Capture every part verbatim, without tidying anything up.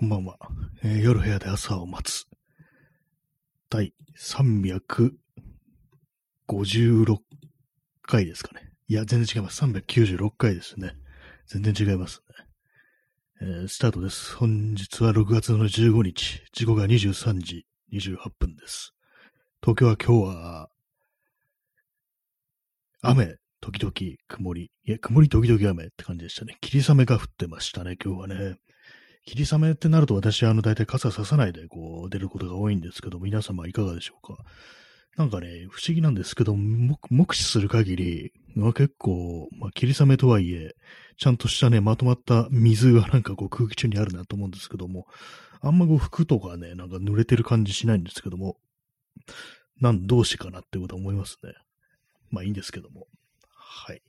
こんばんは、えー、夜部屋で朝を待つだいさんびゃくごじゅうろっかいですかね。いや全然違います。さんびゃくきゅうじゅうろっかいですね。全然違いますね、えー、スタートです。本日はろくがつのじゅうごにち、時刻がにじゅうさんじにじゅうはっぷんです。東京は今日は雨時々曇り、いや曇り時々雨って感じでしたね。霧雨が降ってましたね今日はね。霧雨ってなると私はあの大体傘ささないでこう出ることが多いんですけど、皆様いかがでしょうか。なんかね不思議なんですけど、目視する限り、まあ、結構、まあ、霧雨とはいえちゃんとしたねまとまった水がなんかこう空気中にあるなと思うんですけども、あんまこう服とかねなんか濡れてる感じしないんですけども、なんどうしかなってことは思いますね。まあいいんですけども、はい。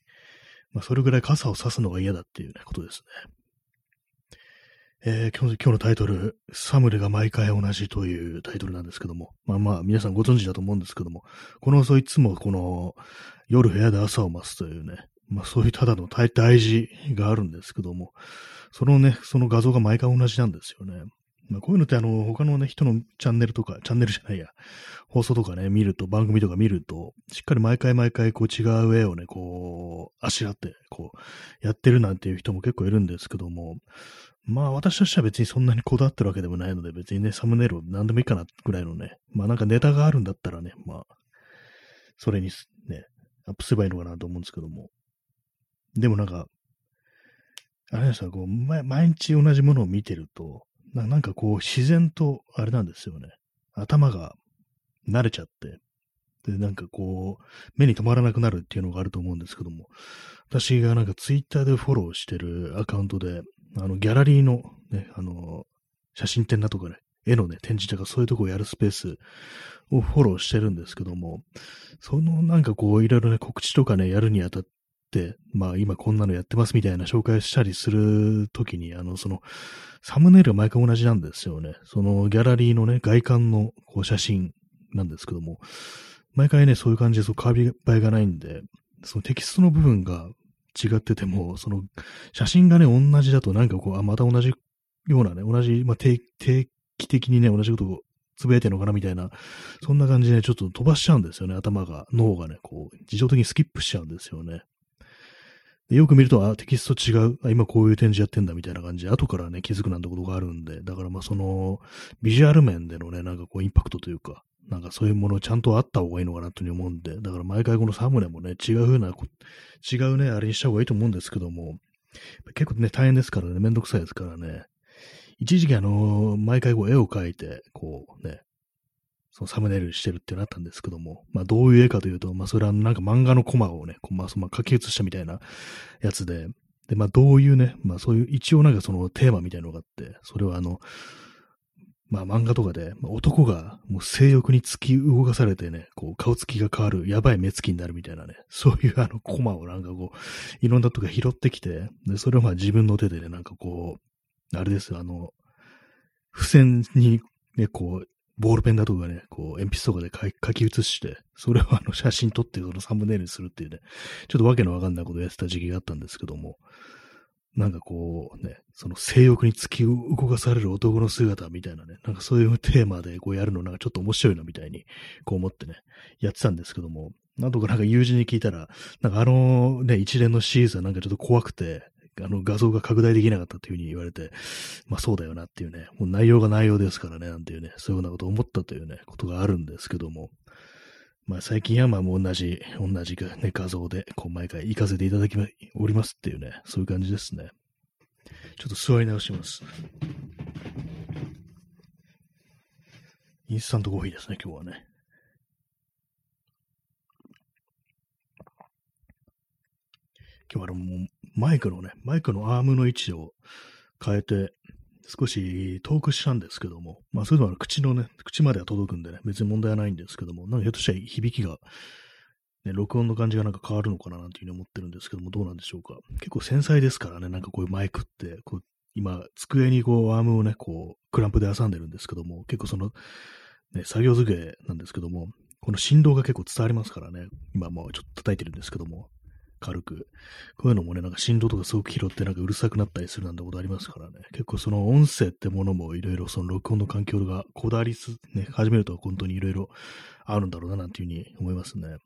まあそれぐらい傘を差すのが嫌だっていう、ね、ことですね。えー、今日、今日のタイトル、サムネが毎回同じというタイトルなんですけども、まあまあ皆さんご存知だと思うんですけども、この放送いつもこの夜部屋で朝を待つというね、まあそういうただの大事があるんですけども、そのね、その画像が毎回同じなんですよね。まあこういうのってあの他のね人のチャンネルとか、チャンネルじゃないや、放送とかね見ると、番組とか見ると、しっかり毎回毎回こう違う絵をね、こうあしらってこうやってるなんていう人も結構いるんですけども、まあ私としては別にそんなにこだわってるわけでもないので、別にねサムネイル何でもいいかなぐらいのね、まあなんかネタがあるんだったらね、まあそれにねアップすればいいのかなと思うんですけども、でもなんかあれですね、こう毎日同じものを見てるとな、なんかこう自然とあれなんですよね、頭が慣れちゃって、でなんかこう目に留まらなくなるっていうのがあると思うんですけども、私がなんかツイッターでフォローしてるアカウントであのギャラリーのね、あの写真展だとかね、絵のね展示とかそういうとこをやるスペースをフォローしてるんですけども、そのなんかこういろいろね告知とかねやるにあたって、まあ今こんなのやってますみたいな紹介したりするときに、あのそのサムネイルが毎回同じなんですよね。そのギャラリーのね外観のこう写真なんですけども、毎回ねそういう感じで、そう変わり映えがないんで、そのテキストの部分が違ってても、その写真がね同じだとなんかこう、あ、また同じようなね、同じ、まあ、定, 定期的にね同じことをつぶやいてるのかなみたいな、そんな感じで、ね、ちょっと飛ばしちゃうんですよね。頭が、脳がねこう自動的にスキップしちゃうんですよね。でよく見ると、あ、テキスト違う、あ、今こういう展示やってんだみたいな感じで後からね気づくなんてことがあるんで、だからまあそのビジュアル面でのねなんかこうインパクトというか、なんかそういうものちゃんとあった方がいいのかなというふうに思うんで、だから毎回このサムネもね、違うふうな、違うね、あれにした方がいいと思うんですけども、結構ね、大変ですからね、めんどくさいですからね、一時期あのー、毎回こう絵を描いて、こうね、そのサムネイルしてるってなったんですけども、まあどういう絵かというと、まあそれはなんか漫画のコマをね、こうまあその書き写したみたいなやつで、で、まあどういうね、まあそういう一応なんかそのテーマみたいなのがあって、それはあの、まあ漫画とかで、まあ、男がもう性欲に突き動かされてね、こう顔つきが変わる、やばい目つきになるみたいなね、そういうあのコマをなんかこう、いろんなとこ拾ってきて、で、それをまあ自分の手でね、なんかこう、あれですよ、あの、付箋にね、こう、ボールペンだとかね、こう、鉛筆とかで書き、書き写して、それをあの写真撮って、そのサムネイルにするっていうね、ちょっとわけのわかんないことをやってた時期があったんですけども、なんかこうね、その性欲に突き動かされる男の姿みたいなね、なんかそういうテーマでこうやるのなんかちょっと面白いなみたいにこう思ってね、やってたんですけども、なんとかなんか友人に聞いたら、なんかあのね、一連のシリーズはなんかちょっと怖くて、あの画像が拡大できなかったというふうに言われて、まあそうだよなっていうね、もう内容が内容ですからね、なんていうね、そういうようなことを思ったというね、ことがあるんですけども、まあ最近はまあもう同じ、同じね、画像で、こう毎回行かせていただきおりますっていうね、そういう感じですね。ちょっと座り直します。インスタントコーヒーですね、今日はね。今日はもうマイクのね、マイクのアームの位置を変えて、少し遠くしたんですけども、まあそういうのは口のね、口までは届くんでね、別に問題はないんですけども、なんかひょっとしたら響きが、ね、録音の感じがなんか変わるのかななんていうふうに思ってるんですけども、どうなんでしょうか。結構繊細ですからね、なんかこういうマイクって、こう今、机にこうアームをね、こうクランプで挟んでるんですけども、結構その、ね、作業机なんですけども、この振動が結構伝わりますからね、今もうちょっと叩いてるんですけども、軽く。こういうのもね、なんか振動とかすごく拾って、なんかうるさくなったりするなんてことありますからね。結構その音声ってものもいろいろその録音の環境がこだわりす、ね、始めると本当にいろいろあるんだろうななんていうふうに思いますね。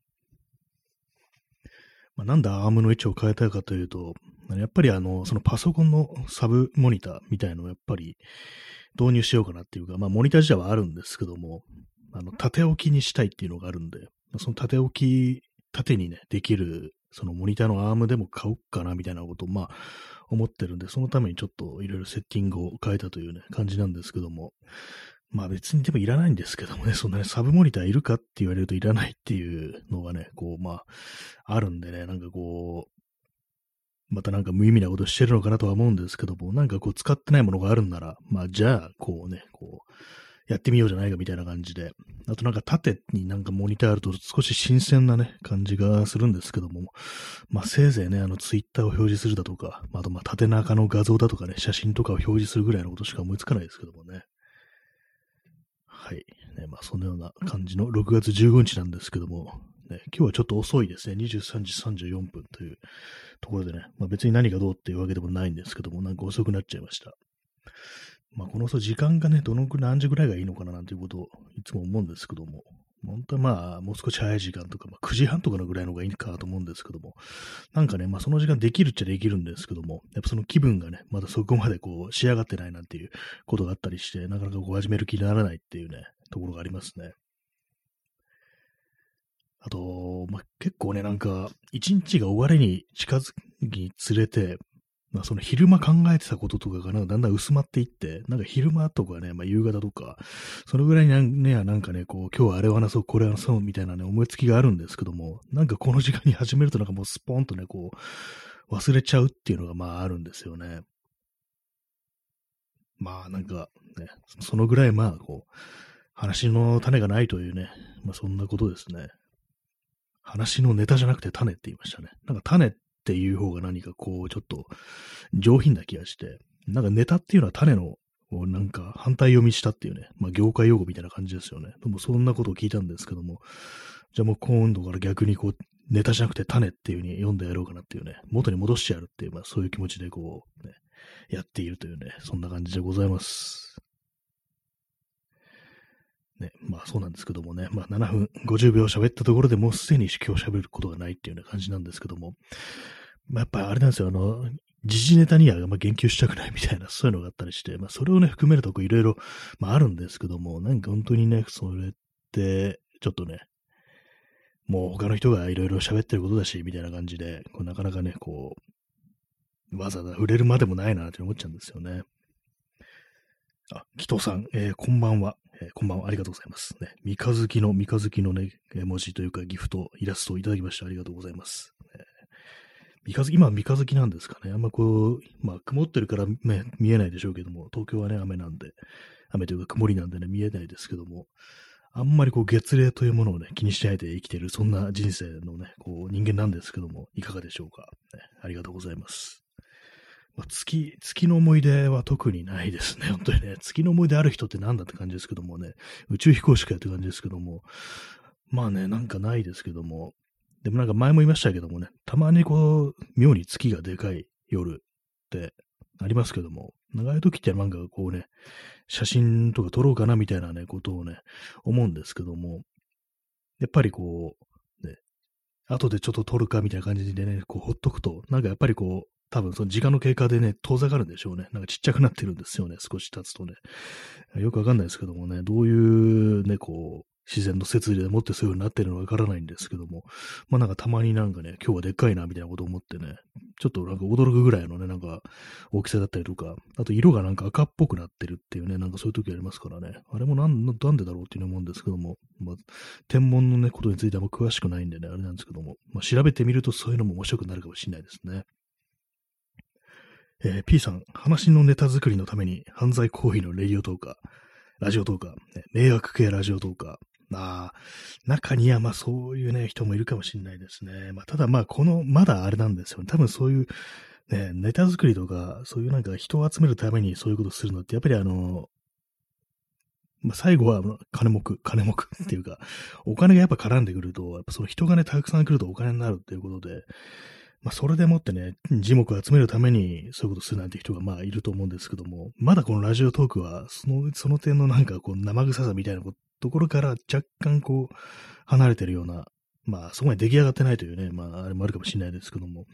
まあ、なんでアームの位置を変えたいかというと、やっぱりあの、そのパソコンのサブモニターみたいのをやっぱり導入しようかなっていうか、まあモニター自体はあるんですけども、あの、縦置きにしたいっていうのがあるんで、その縦置き、縦にね、できる、そのモニターのアームでも買おうかなみたいなことを、まあ、思ってるんで、そのためにちょっといろいろセッティングを変えたというね、感じなんですけども、まあ別にでもいらないんですけどもね、そんなね、サブモニターいるかって言われるといらないっていうのがね、こう、まあ、あるんでね、なんかこう、またなんか無意味なことしてるのかなとは思うんですけども、なんかこう使ってないものがあるんなら、まあじゃあこうね、こうやってみようじゃないかみたいな感じで、あとなんか縦になんかモニターあると少し新鮮なね、感じがするんですけども、まあせいぜいね、あのツイッターを表示するだとか、あとまあ縦中の画像だとかね、写真とかを表示するぐらいのことしか思いつかないですけどもね。はい。ね、まあそのような感じのろくがつじゅうごにちなんですけども、ね、今日はちょっと遅いですね。にじゅうさんじさんじゅうよんぷんというところでね、まあ、別に何がどうっていうわけでもないんですけども、なんか遅くなっちゃいました。まあ、この時間がね、どのくらい何時ぐらいがいいのかななんていうことをいつも思うんですけども、本当はまあ、もう少し早い時間とか、まあ、くじはんとかのぐらいの方がいいかと思うんですけども、なんかね、まあ、その時間できるっちゃできるんですけども、やっぱその気分がね、まだそこまでこう仕上がってないなんていうことがあったりして、なかなかこう始める気にならないっていうね、ところがありますね。あと、まあ、結構ね、なんか、一日が終わりに近づきにつれて、まあ、その昼間考えてたこととかがなんかだんだん薄まっていって、なんか昼間とかね、まあ、夕方とか、そのぐらいにね、なんかね、こう、今日はあれを話そう、これを話そうみたいなね、思いつきがあるんですけども、なんかこの時間に始めるとなんかもうスポーンとね、こう、忘れちゃうっていうのがまああるんですよね。まあ、なんかね、そのぐらいまあ、こう、話の種がないというね、まあそんなことですね。話のネタじゃなくて種って言いましたね。なんか種っていう方が何かこうちょっと上品な気がして、なんかネタっていうのは種のなんか反対読みしたっていうね、まあ業界用語みたいな感じですよね。でもそんなことを聞いたんですけども、じゃあもう今度から逆にこうネタじゃなくて種っていう風に読んでやろうかなっていうね、元に戻してやるっていう、まあそういう気持ちでこう、ね、やっているというね、そんな感じでございます。ね、まあそうなんですけどもね、まあななふんごじゅうびょう喋ったところでもうすでに今日喋ることがないっていうような感じなんですけども、まあ、やっぱあれなんですよ、あの、時事ネタにはあんま言及したくないみたいな、そういうのがあったりして、まあそれをね、含めるとこいろいろ、まああるんですけども、なんか本当にね、それって、ちょっとね、もう他の人がいろいろ喋ってることだし、みたいな感じで、こうなかなかね、こう、わざわざ触れるまでもないなって思っちゃうんですよね。あ、紀藤さん、えー、こんばんは。えー、こんばんは。ありがとうございます。ね、三日月の、三日月のね、文字というかギフト、イラストをいただきましてありがとうございます。えー、三日月、今は三日月なんですかね。あんまこう、まあ曇ってるから、ね、見えないでしょうけども、東京はね、雨なんで、雨というか曇りなんでね、見えないですけども、あんまりこう月齢というものをね、気にしないで生きている、そんな人生のね、こう人間なんですけども、いかがでしょうか。ね、ありがとうございます。まあ、月、月の思い出は特にないですね。本当にね。月の思い出ある人ってなんだって感じですけどもね。宇宙飛行士かよって感じですけども。まあね、なんかないですけども。でもなんか前も言いましたけどもね。たまにこう、妙に月がでかい夜ってありますけども。長い時ってなんかこうね、写真とか撮ろうかなみたいなね、ことをね、思うんですけども。やっぱりこう、ね、後でちょっと撮るかみたいな感じでね、こうほっとくと、なんかやっぱりこう、多分その時間の経過でね、遠ざかるんでしょうね。なんかちっちゃくなってるんですよね、少し経つとね。よくわかんないですけどもね、どういうね、こう、自然の摂理でもってそういう風になってるのはわからないんですけども、まあなんかたまになんかね、今日はでっかいな、みたいなことを思ってね、ちょっとなんか驚くぐらいのね、なんか大きさだったりとか、あと色がなんか赤っぽくなってるっていうね、なんかそういう時ありますからね。あれもなん、なんでだろうっていうのもんですけども、まあ、天文のね、ことについては詳しくないんでね、あれなんですけども、まあ調べてみるとそういうのも面白くなるかもしれないですね。えー、P さん、話のネタ作りのために犯罪行為のレイオトーカー、ラジオトーカー、ね、迷惑系ラジオトーカー、まあ、中にはまあそういうね、人もいるかもしれないですね。まあ、ただまあ、この、まだあれなんですよね。多分そういう、ね、ネタ作りとか、そういうなんか人を集めるためにそういうことするのって、やっぱりあの、まあ、最後は金目、金目っていうか、お金がやっぱ絡んでくると、やっぱその人がね、たくさん来るとお金になるっていうことで、まあ、それでもってね、耳目を集めるためにそういうことするなんて人がまあいると思うんですけども、まだこのラジオトークは、その、その点のなんかこう生臭さみたいなところから若干こう、離れてるような、まあそこまで出来上がってないというね、まああれもあるかもしれないですけども、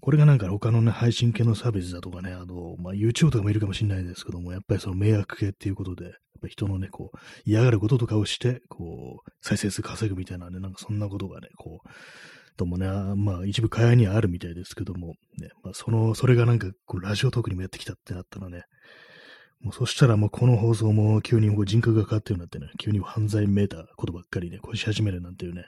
これがなんか他のね、配信系のサービスだとかね、あの、まあ YouTube とかもいるかもしれないですけども、やっぱりその迷惑系っていうことで、やっぱ人のね、こう、嫌がることとかをして、こう、再生数稼ぐみたいなね、なんかそんなことがね、こう、ともね、まあ一部会話にはあるみたいですけども、ね、まあその、それがなんかこうラジオトークにもやってきたってなったらね、もうそしたらもうこの放送も急にこう人格が変わってるようになってね、急に犯罪めいたことばっかりね、こうし始めるなんていうね、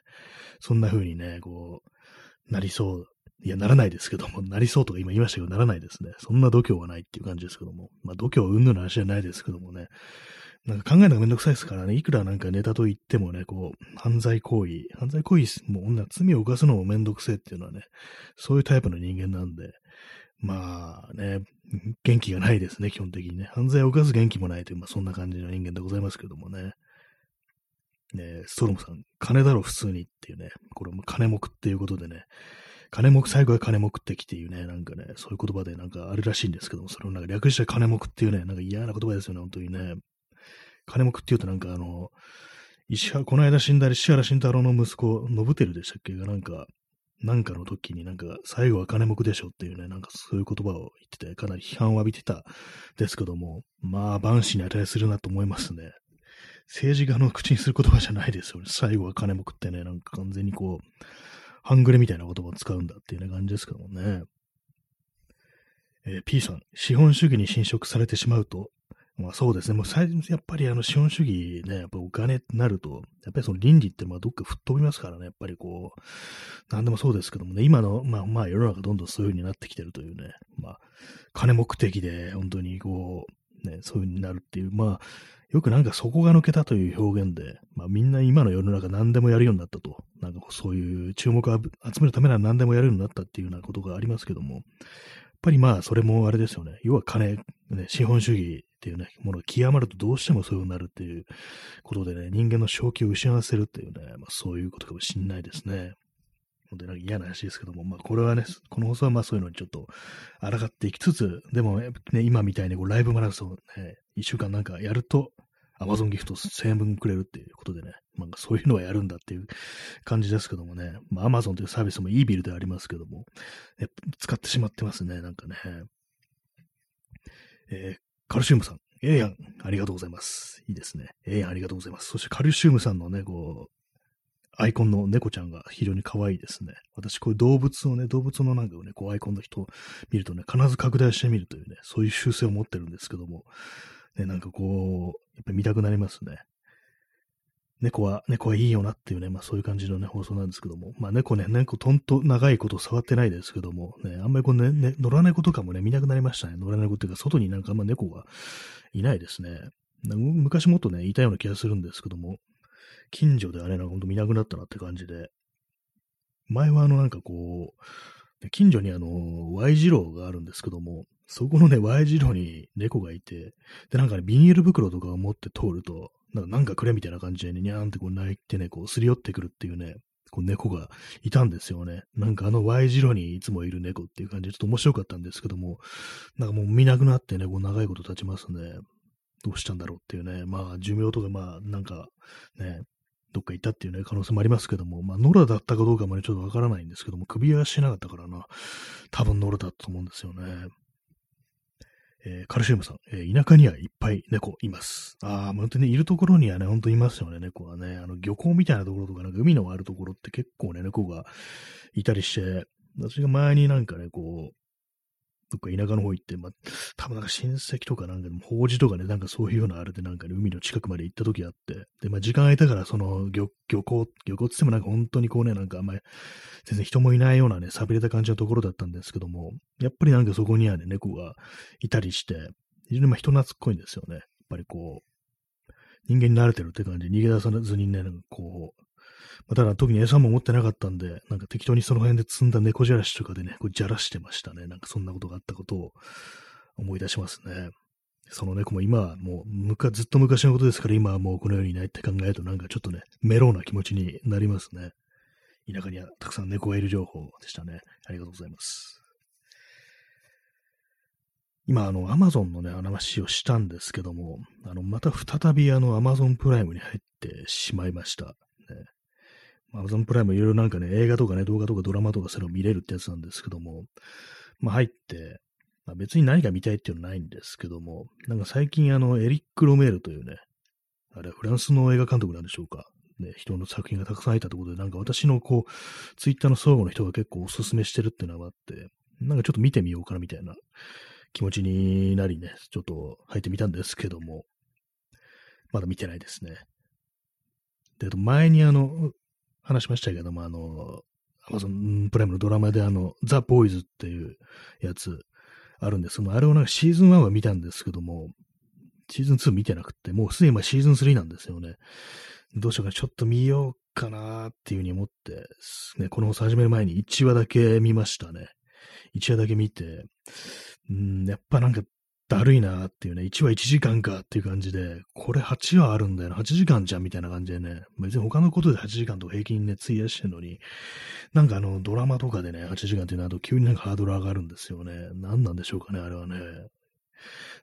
そんな風にね、こう、なりそう、いやならないですけども、なりそうとか今言いましたけど、ならないですね。そんな度胸はないっていう感じですけども、まあ度胸云々の話じゃないですけどもね、なんか考えるのがめんどくさいですからね、いくらなんかネタと言ってもね、こう、犯罪行為、犯罪行為、もう女、罪を犯すのもめんどくせえっていうのはね、そういうタイプの人間なんで、まあね、元気がないですね、基本的にね。犯罪を犯す元気もないという、まあそんな感じの人間でございますけどもね。ね、ストロムさん、金だろ、普通にっていうね、これも金目っていうことでね、金目、最後は金目的っていうね、なんかね、そういう言葉でなんかあるらしいんですけども、それをなんか略して金目っていうね、なんか嫌な言葉ですよね、本当にね。金目っていうとなんかあの、石原、この間死んだ石原慎太郎の息子、信輝でしたっけがなんか、なんかの時になんか、最後は金目でしょっていうね、なんかそういう言葉を言ってて、かなり批判を浴びてたですけども、まあ、万死に値するなと思いますね。政治家の口にする言葉じゃないですよね。最後は金目ってね、なんか完全にこう、半グレみたいな言葉を使うんだっていうね感じですけどもね。えー、P さん、資本主義に侵食されてしまうと、まあそうですね。もう最やっぱりあの資本主義ね、やっぱお金になると、やっぱりその倫理ってまあどっか吹っ飛びますからね、やっぱりこう、なんでもそうですけどもね、今の、まあまあ世の中どんどんそういう風になってきてるというね、まあ、金目的で本当にこう、ね、そういう風になるっていう、まあ、よくなんか底が抜けたという表現で、まあみんな今の世の中何でもやるようになったと、なんかそういう注目を集めるためなら何でもやるようになったっていうようなことがありますけども、やっぱりまあそれもあれですよね。要は金、ね、資本主義っていうね、ものが極まるとどうしてもそういうようになるっていうことでね、人間の正気を失わせるっていうね、まあそういうことかもしんないですね。本当になんか嫌な話ですけども、まあこれはね、この放送はまあそういうのにちょっと抗っていきつつ、でもね、今みたいにこうライブマラソンね、いっしゅうかんなんかやると、Amazon ギフトせんえんぶんくれるっていうことでね、なんかそういうのはやるんだっていう感じですけどもね、まあ、Amazon というサービスもいいビルでありますけども、ね、使ってしまってますね、なんかね。えー、カルシウムさん、ええやん、ありがとうございます。いいですね。ええやん、ありがとうございます。そしてカルシウムさんのね、こう、アイコンの猫ちゃんが非常に可愛いですね。私、こういう動物をね、動物のなんかをね、こうアイコンの人を見るとね、必ず拡大してみるというね、そういう習性を持ってるんですけども、ね、なんかこう、やっぱり見たくなりますね。猫は、猫はいいよなっていうね、まあそういう感じのね、放送なんですけども、まあ猫ね、猫とんと長いこと触ってないですけども、ね、あんまりこうね、ね、野良猫とかもね、見なくなりましたね。野良猫っていうか、外になんかあんま猫がいないですね。昔もっとね、いたような気がするんですけども、近所であれな、ほんと見なくなったなって感じで、前はあのなんかこう、近所にあの、Y字路があるんですけども、そこのね、Y 字路に猫がいて、で、なんかね、ビニール袋とかを持って通ると、なんか、なんかくれみたいな感じでね、にゃーんってこう泣いてね、こうすり寄ってくるっていうね、こう猫がいたんですよね。なんかあの Y 字路にいつもいる猫っていう感じで、ちょっと面白かったんですけども、なんかもう見なくなってね、こう長いこと経ちますね。どうしたんだろうっていうね、まあ寿命とかまあなんかね、どっか行ったっていうね、可能性もありますけども、まあノラだったかどうかまでちょっとわからないんですけども、首輪がしなかったからな、多分ノラだったと思うんですよね。えー、カルシウムさん、えー、田舎にはいっぱい猫います。ああ、本当にね、いるところにはね、本当にいますよね、猫はね。あの、漁港みたいなところとか、なんか海のあるところって結構ね、猫がいたりして、私が前になんかね、こう、どっか田舎の方行って、まあ、多分なんか親戚とかなんか、法事とかね、なんかそういうようなあれでなんかね、海の近くまで行った時あって、で、まあ時間空いたから、その漁、漁港、漁港って言ってもなんか本当にこうね、なんかあんまり全然人もいないようなね、寂れた感じのところだったんですけども、やっぱりなんかそこにはね、猫がいたりして、非常にまあ人懐っこいんですよね。やっぱりこう、人間に慣れてるって感じで逃げ出さずにね、なんかこう、まあ、ただ特に餌も持ってなかったんで、なんか適当にその辺で積んだ猫じゃらしとかでね、こうじゃらしてましたね。なんかそんなことがあったことを思い出しますね。その猫も今はもうむかずっと昔のことですから、今はもうこの世にいないって考えるとなんかちょっとね、メロウな気持ちになりますね。田舎にはたくさん猫がいる情報でしたね。ありがとうございます。今、あの、アマゾンのね、話をしたんですけども、あの、また再びあの、アマゾンプライムに入ってしまいました。ね、アマゾンプライムいろいろなんかね、映画とかね、動画とかドラマとかそれを見れるってやつなんですけども、まあ入って、まあ、別に何が見たいっていうのはないんですけども、なんか最近あの、エリック・ロメールというね、あれ、フランスの映画監督なんでしょうか。ね、人の作品がたくさん入ったところで、なんか私のこう、ツイッターの相互の人が結構おすすめしてるっていうのがあって、なんかちょっと見てみようかなみたいな気持ちになりね、ちょっと入ってみたんですけども、まだ見てないですね。で、前にあの、話しましたけども、あの、アマゾンプライムのドラマであの、ザ・ボーイズっていうやつあるんですけども、あれをなんかシーズンワンは見たんですけども、シーズンツー見てなくて、もうすでに今シーズンスリーなんですよね。どうしようか、ちょっと見ようかなーっていう風に思って、ね、この放送始める前にいちわだけ見ましたね。いちわだけ見て、んーやっぱなんかだるいなーっていうね、いちわいちじかんかっていう感じで、これはちわあるんだよな、はちじかんじゃんみたいな感じでね、別に他のことではちじかんと平均ね、費やしてるのに、なんかあのドラマとかでね、はちじかんっていうのは急になんかハードル上がるんですよね。何なんでしょうかね、あれはね。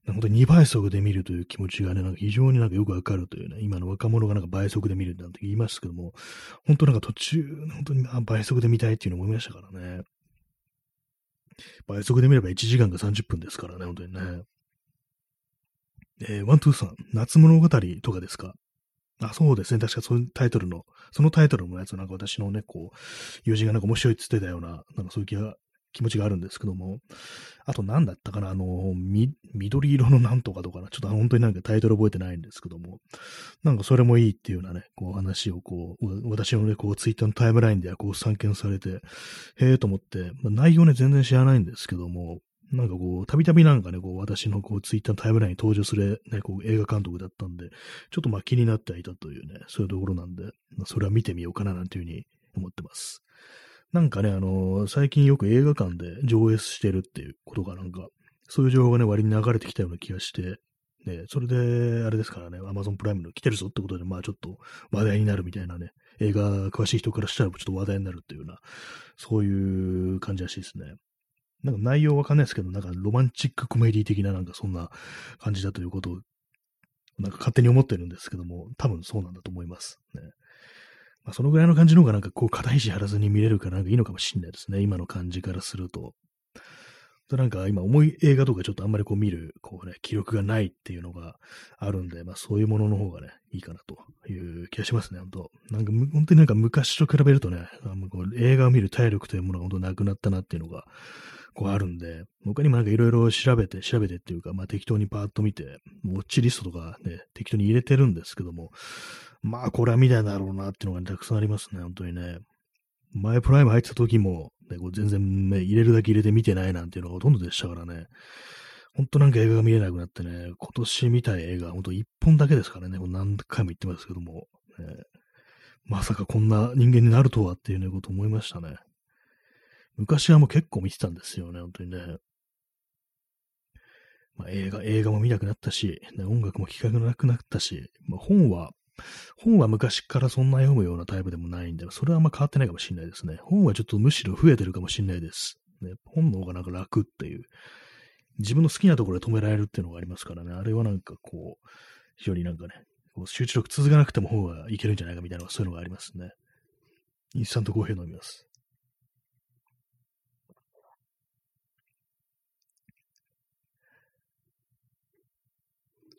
本当ににばい速で見るという気持ちがね、なんか非常になんかよくわかるというね、今の若者がなんか倍速で見るなんて言いますけども、本当なんか途中、本当に倍速で見たいっていうのを思いましたからね。倍速で見ればいちじかんがさんじゅっぷんですからね、本当にね。えー、ワン、ツーさん、夏物語とかですか？あ、そうですね。確かそのタイトルの、そのタイトルのやつなんか私のね、こう、友人がなんか面白いって言ってたような、なんかそういう気が、気持ちがあるんですけども、あと何だったかな、あの、み、緑色のなんとかとかな、ちょっと本当になんかタイトル覚えてないんですけども、なんかそれもいいっていうようなね、こう話をこう、私のね、こうツイッターのタイムラインでこう散見されて、へえと思って、まあ、内容ね、全然知らないんですけども、なんかこう、たびたびなんかね、こう私のこうツイッターのタイムラインに登場するね、こう映画監督だったんで、ちょっとまあ気になっていたというね、そういうところなんで、まあ、それは見てみようかななんていうふうに思ってます。なんかね、あのー、最近よく映画館で上映してるっていうことがなんか、そういう情報がね、割に流れてきたような気がして、ね、それで、あれですからね、Amazon プライムの来てるぞってことで、まあちょっと話題になるみたいなね、映画詳しい人からしたらちょっと話題になるっていうような、そういう感じらしいですね。なんか内容わかんないですけど、なんかロマンチックコメディ的ななんかそんな感じだということを、なんか勝手に思ってるんですけども、多分そうなんだと思います。ね、まあ、そのぐらいの感じの方がなんかこう肩肘張らずに見れるからなんかいいのかもしれないですね。今の感じからすると。なんか今重い映画とかちょっとあんまりこう見る、こうね、気力がないっていうのがあるんで、まあそういうものの方がね、いいかなという気がしますね、本当。なんか本当になんか昔と比べるとね、こう映画を見る体力というものが本当なくなったなっていうのが、こうあるんで、他にもなんかいろいろ調べて、調べてっていうか、まあ適当にパーッと見て、ウォッチリストとかね、適当に入れてるんですけども、まあこれは見ないだろうなっていうのが、ね、たくさんありますね、本当にね。前プライム入ってた時も、ね、こう全然、ね、入れるだけ入れて見てないなんていうのがほとんどでしたからね。ほんとなんか映画が見れなくなってね、今年見たい映画、ほんと一本だけですからね、もう何回も言ってますけども、ね、まさかこんな人間になるとはっていうね、こと思いましたね。昔はもう結構見てたんですよね、本当にね。まあ、映画、映画も見なくなったし、ね、音楽も聴かなくなったし、まあ、本は、本は昔からそんな読むようなタイプでもないんで、それはあんま変わってないかもしれないですね。本はちょっとむしろ増えてるかもしれないです。ね、本の方がなんか楽っていう。自分の好きなところで止められるっていうのがありますからね。あれはなんかこう、非常になんかね、こう集中力続かなくても本はいけるんじゃないかみたいな、そういうのがありますね。インスタントコーヒー飲みます。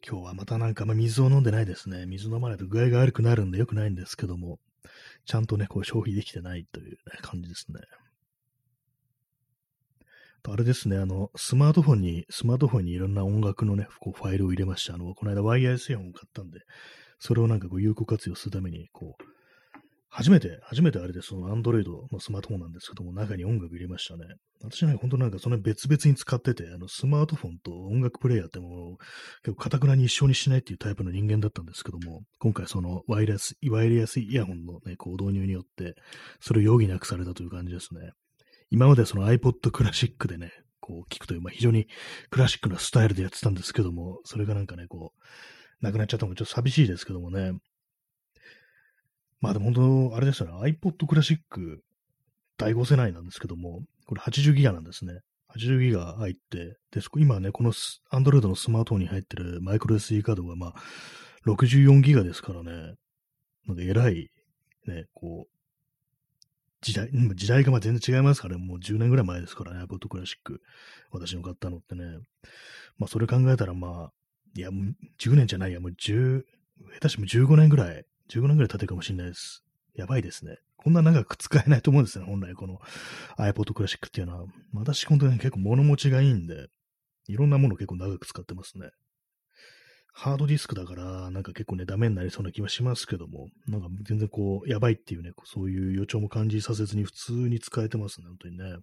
今日はまたなんか、まあ、水を飲んでないですね。水飲まないと具合が悪くなるんで良くないんですけども、ちゃんとね、こう消費できてないという、ね、感じですね。あれですね、あの、スマートフォンに、スマートフォンにいろんな音楽のね、こうファイルを入れました。あの、この間ワイヤレスイヤホンを買ったんで、それをなんかこう有効活用するために、こう、初めて、初めてあれでその Android のスマートフォンなんですけども、中に音楽入れましたね。私なんか本当なんかその別々に使ってて、あのスマートフォンと音楽プレイヤーっても結構堅くなに一緒にしないっていうタイプの人間だったんですけども、今回そのワイヤレス、ワイヤレスイヤホンのね、こう導入によって、それを余儀なくされたという感じですね。今までその iPod クラシックでね、こう聞くという、まあ非常にクラシックなスタイルでやってたんですけども、それがなんかね、こう、なくなっちゃったのがちょっと寂しいですけどもね。まあでも本当、あれですよね、iPod Classic だいご世代なんですけども、これはちじゅうギガなんですね。はちじゅうギガ入って、で今ね、この Android のスマートフォンに入ってるマイクロ エスディー カードが、まあ、ろくじゅうよんギガですからね、なんか偉い、ね、こう、時代、時代がまあ全然違いますからね、もうじゅうねんぐらい前ですからね、iPod Classic、私の買ったのってね、まあそれ考えたらまあ、いや、もうじゅうねんじゃないや、もうじゅう、下手してもじゅうごねんぐらい、じゅうごねんぐらい経ってるかもしれないです。やばいですね。こんな長く使えないと思うんですね、本来この iPod Classic っていうのは。私本当に結構物持ちがいいんで、いろんなもの結構長く使ってますね。ハードディスクだから、なんか結構ね、ダメになりそうな気はしますけども、なんか全然こう、やばいっていうね、そういう予兆も感じさせずに普通に使えてますね、本当にね。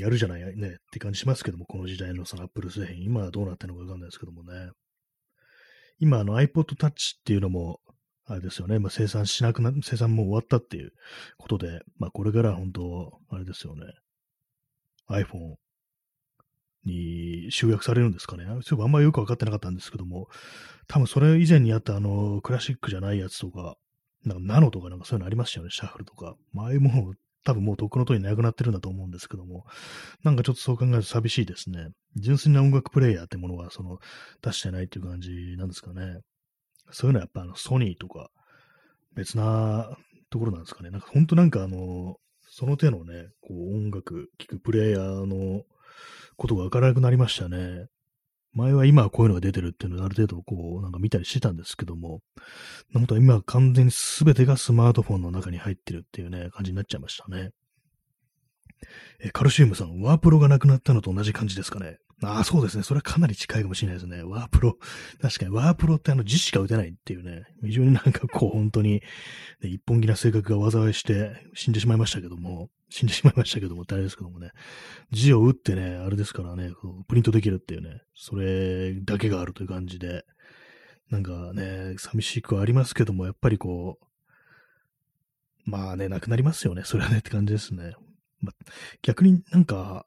やるじゃないね、って感じしますけども、この時代のその Apple 製品、今はどうなってるのかわかんないですけどもね。今、あの iPod Touch っていうのも、あれですよね、まあ、生産しなくな、生産も終わったっていうことで、まあこれから本当、あれですよね、iPhone、に集約されるんですかね。そういえばあんまりよく分かってなかったんですけども、多分それ以前にあったあのクラシックじゃないやつとか、なんかナノとかなんかそういうのありましたよね、シャッフルとか。まああいうもの多分もうとっくのとになくなってるんだと思うんですけども、なんかちょっとそう考えると寂しいですね。純粋な音楽プレイヤーってものはその出してないっていう感じなんですかね。そういうのはやっぱあのソニーとか別なところなんですかね。なんか本当なんかあのその手のね、こう音楽聴くプレイヤーのことが分からなくなりましたね。前は今はこういうのが出てるっていうのをある程度こうなんか見たりしてたんですけども、なんか今は完全に全てがスマートフォンの中に入ってるっていうね、感じになっちゃいましたね。えカルシウムさん、ワープロがなくなったのと同じ感じですかね。ああ、そうですね。それはかなり近いかもしれないですね。ワープロ。確かにワープロってあの字しか打てないっていうね、非常になんかこう本当に、ね、一本気な性格が災いして死んでしまいましたけども、死んでしまいましたけども、大変ですけどもね。字を打ってね、あれですからね、こうプリントできるっていうね、それだけがあるという感じで、なんかね、寂しくはありますけども、やっぱりこう、まあね、なくなりますよね。それはねって感じですね。まあ、逆になんか、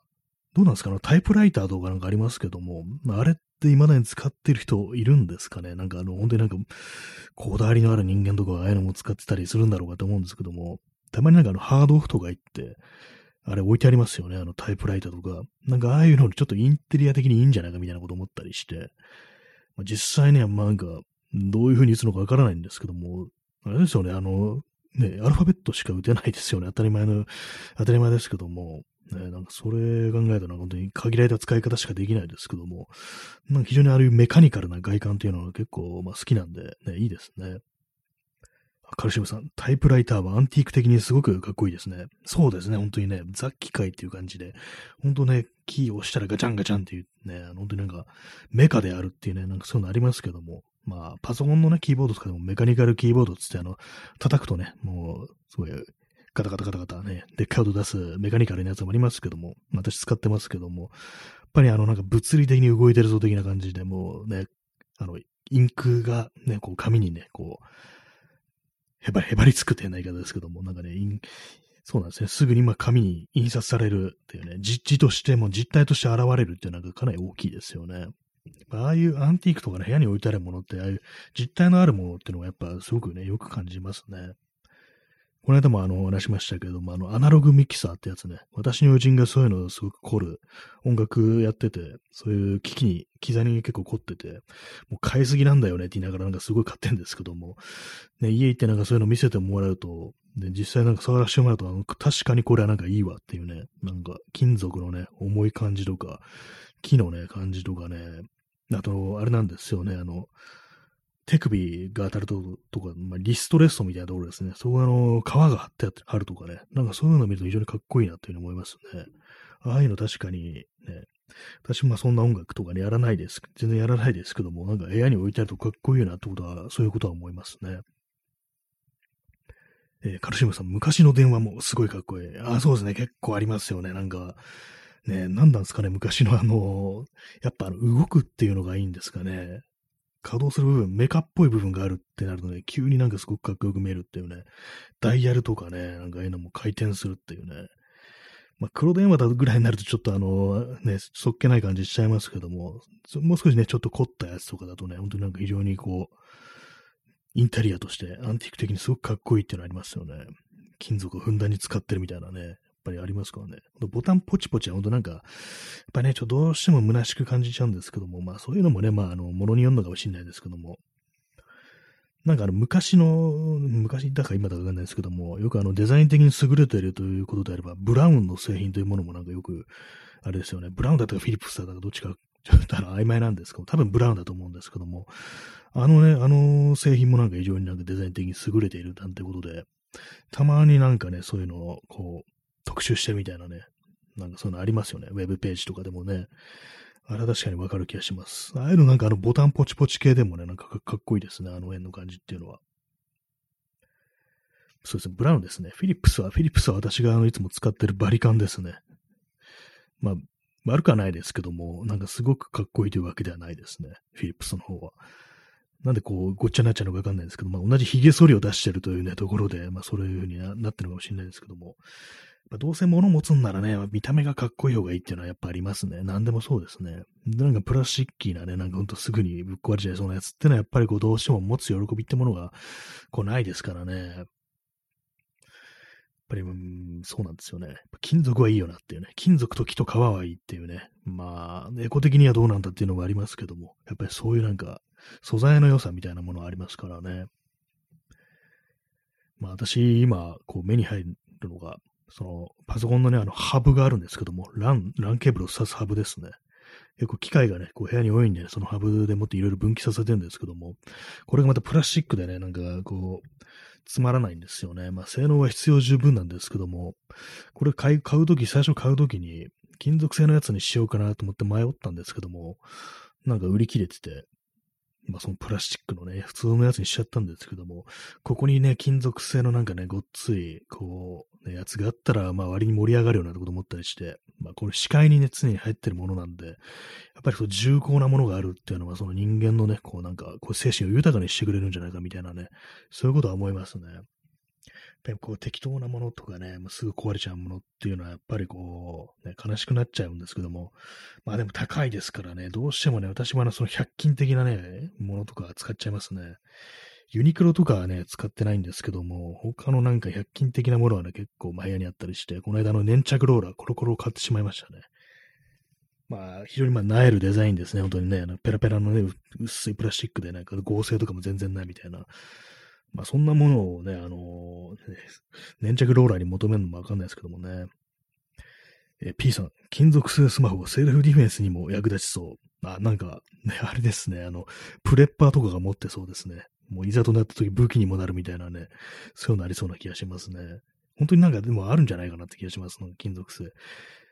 どうなんですかね、タイプライターとかなんかありますけども、あれって未だに使ってる人いるんですかね。なんかあの、本当になんか、こだわりのある人間とかああいうのも使ってたりするんだろうかと思うんですけども、たまになんかあの、ハードオフとか行って、あれ置いてありますよね、あのタイプライターとか。なんかああいうのにちょっとインテリア的にいいんじゃないかみたいなこと思ったりして、まあ、実際ね、まあなんか、どういう風に打つのかわからないんですけども、あれですよね、あの、ね、アルファベットしか打てないですよね、当たり前の、当たり前ですけども、ね、なんかそれ考えたら本当に限られた使い方しかできないですけども、なんか非常にああいうメカニカルな外観っていうのは結構まあ好きなんで、ね、いいですね。カルシウムさん、タイプライターはアンティーク的にすごくかっこいいですね。そうですね、本当にね、ザ機械っていう感じで、本当ね、キーを押したらガチャンガチャンっていうね、本当になんかメカであるっていうね、なんかそういうのありますけども、まあ、パソコンのね、キーボードとかでもメカニカルキーボードつって、あの、叩くとね、もう、すごい、カタカタカタカタね、でっかい音出すメカニカルなやつもありますけども、私使ってますけども、やっぱりあの、なんか物理的に動いてるぞ的な感じで、もうね、あの、インクがね、こう、紙にね、こう、へば、へばりつくっていう言い方ですけども、なんかね、イン、そうなんですね。すぐにまあ紙に印刷されるっていうね、実地としても実体として現れるっていうのがかなり大きいですよね。ああいうアンティークとかね、部屋に置いてあるものって、ああいう実体のあるものっていうのがやっぱすごくね、よく感じますね。この間もあの、話しましたけども、あの、アナログミキサーってやつね、私の友人がそういうのをすごく凝る、音楽やってて、そういう機器に、機材に結構凝ってて、もう買いすぎなんだよねって言いながらなんかすごい買ってるんですけども、ね、家行ってなんかそういうの見せてもらうと、で、実際なんか触らせてもらうと、あの、確かにこれはなんかいいわっていうね、なんか金属のね、重い感じとか、木のね、感じとかね、あと、あれなんですよね、あの、手首が当たるととか、まあ、リストレストみたいなところですね。そこはあの、皮が貼ってあるとかね。なんかそういうのを見ると非常にかっこいいなっていうふうに思いますね。ああいうの確かにね、私もそんな音楽とかね、やらないです。全然やらないですけども、なんか部屋に置いてあるとかっこいいなってことは、そういうことは思いますね。えー、カルシウムさん、昔の電話もすごいかっこいい。ああ、そうですね。結構ありますよね。なんか、ね、なんなんですかね。昔のあの、やっぱあの動くっていうのがいいんですかね。稼働する部分、メカっぽい部分があるってなるので、急になんかすごくかっこよく見えるっていうね、ダイヤルとかね、なんかああいうのも回転するっていうね、まあ、黒電話だぐらいになるとちょっとあの、ね、そっけない感じしちゃいますけども、もう少しね、ちょっと凝ったやつとかだとね、本当になんか非常にこう、インテリアとしてアンティーク的にすごくかっこいいっていうのありますよね。金属をふんだんに使ってるみたいなね、やっぱりありますからね。ボタンポチポチはほんとなんか、やっぱね、ちょっとどうしても虚しく感じちゃうんですけども、まあそういうのもね、まああの、ものによるのかもしれないですけども、なんかあの昔の、昔だか今だかわかんないですけども、よくあのデザイン的に優れているということであれば、ブラウンの製品というものもなんかよく、あれですよね、ブラウンだったかフィリップスだったかどっちか、ちょっと曖昧なんですけど、多分ブラウンだと思うんですけども、あのね、あの製品もなんか非常になんかデザイン的に優れているなんてことで、たまになんかね、そういうのをこう、特集してるみたいなね、なんかそういうのありますよね、ウェブページとかでもね、あれは確かにわかる気がします。ああいうのなんかあのボタンポチポチ系でもね、なんかかっこいいですね、あの辺の感じっていうのは。そうですね、ブラウンですね。フィリップスは、フィリップスは私があのいつも使ってるバリカンですね。まあ、悪くはないですけども、なんかすごくかっこいいというわけではないですね、フィリップスの方は。なんでこう、ごっちゃになっちゃうのかわかんないですけど、まあ同じ髭剃りを出してるというね、ところで、まあそういうふうに な, なってるのかもしれないですけども、どうせ物持つんならね、見た目がかっこいい方がいいっていうのはやっぱありますね。何でもそうですね。なんかプラスチッキーなね、なんかほんとすぐにぶっ壊れちゃいそうなやつってのはやっぱりこうどうしても持つ喜びってものがこうないですからね。やっぱり、うん、そうなんですよね。金属はいいよなっていうね。金属と木と革はいいっていうね。まあ、エコ的にはどうなんだっていうのがありますけども、やっぱりそういうなんか素材の良さみたいなものはありますからね。まあ私今こう目に入るのが、そのパソコンのね、あのハブがあるんですけども、LAN、LANケーブルを挿すハブですね。結構機械がね、こう部屋に多いんで、ね、そのハブでもっていろいろ分岐させてるんですけども、これがまたプラスチックでね、なんかこう、つまらないんですよね。まあ性能は必要十分なんですけども、これ買い、買うとき、最初買うときに、金属製のやつにしようかなと思って迷ったんですけども、なんか売り切れてて、まあそのプラスチックのね、普通のやつにしちゃったんですけども、ここにね、金属製のなんかね、ごっつい、こう、ね、やつがあったら、まあ割に盛り上がるようなこと思ったりして、まあこれ視界にね、常に入ってるものなんで、やっぱりそう重厚なものがあるっていうのは、その人間のね、こうなんか、こう精神を豊かにしてくれるんじゃないかみたいなね、そういうことは思いますね。でもこう適当なものとかね、もうすぐ壊れちゃうものっていうのはやっぱりこう、ね、悲しくなっちゃうんですけども、まあでも高いですからね、どうしてもね、私もあのそのひゃく均的なね、ものとか使っちゃいますね。ユニクロとかはね、使ってないんですけども、他のなんかひゃく均的なものはね、結構部屋にあったりして、この間の粘着ローラー、コロコロを買ってしまいましたね。まあ、非常にまあ、なえるデザインですね、本当にね、ペラペラのね、薄いプラスチックでなんか合成とかも全然ないみたいな。まあ、そんなものをね、あのー、粘着ローラーに求めるのもわかんないですけどもね。え、P さん、金属製スマホはセルフディフェンスにも役立ちそう。あ、なんか、ね、あれですね、あの、プレッパーとかが持ってそうですね。もういざとなった時武器にもなるみたいなね、そういうのありそうな気がしますね。本当になんかでもあるんじゃないかなって気がします、金属製。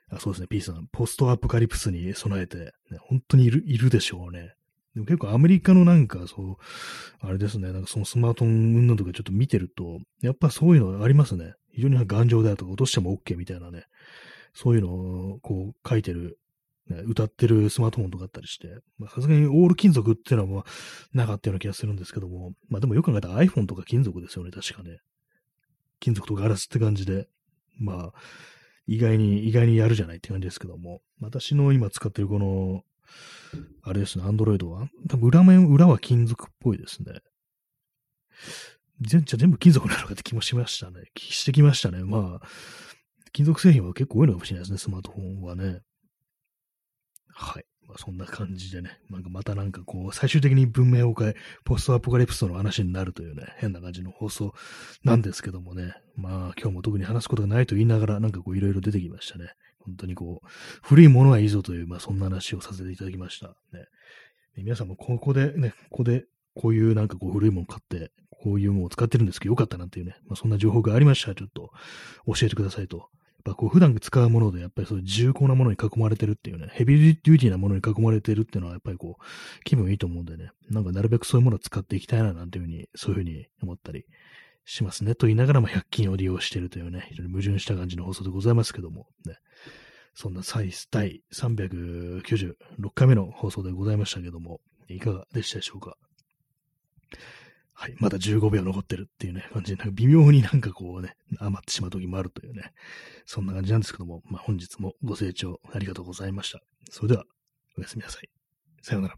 あ、そうですね、P さん、ポストアポカリプスに備えて、ね、本当にいる、いるでしょうね。でも結構アメリカのなんかそう、あれですね、なんかそのスマートフォン運動とかちょっと見てると、やっぱそういうのありますね。非常に頑丈だとか落としても OK みたいなね、そういうのをこう書いてる、ね、歌ってるスマートフォンとかあったりして、さすがにオール金属っていうのはなかったような気がするんですけども、まあでもよく考えたら iPhone とか金属ですよね、確かね。金属とガラスって感じで、まあ、意外に、意外にやるじゃないって感じですけども、私の今使ってるこの、あれですね、アンドロイドは。多分裏面、裏は金属っぽいですね。じゃあ全部金属なのかって気もしましたね。気してきましたね。まあ、金属製品は結構多いのかもしれないですね、スマートフォンはね。はい。まあ、そんな感じでね。なんかまたなんかこう、最終的に文明を変え、ポストアポカリプスの話になるというね、変な感じの放送なんですけどもね。まあ、今日も特に話すことがないと言いながら、なんかこう、いろいろ出てきましたね。本当にこう、古いものはいいぞという、まあそんな話をさせていただきました。ね、皆さんもここでね、ここでこういうなんかこう古いものを買って、こういうものを使ってるんですけど、よかったなんていうね、まあそんな情報がありましたら、ちょっと教えてくださいと。やっぱこう普段使うもので、やっぱりそういう重厚なものに囲まれてるっていうね、ヘビーデューティーなものに囲まれてるっていうのは、やっぱりこう、気分いいと思うんでね、なんかなるべくそういうものを使っていきたいななんていうふうに、そういうふうに思ったりしますね。と言いながらもひゃく均を利用しているというね、非常に矛盾した感じの放送でございますけども、ね。そんな第さんびゃくきゅうじゅうろっかいめの放送でございましたけども、いかがでしたでしょうか。はい、まだじゅうごびょう残ってるっていうね、感じで、なんか微妙になんかこうね、余ってしまう時もあるというね、そんな感じなんですけども、まあ本日もご清聴ありがとうございました。それでは、おやすみなさい。さようなら。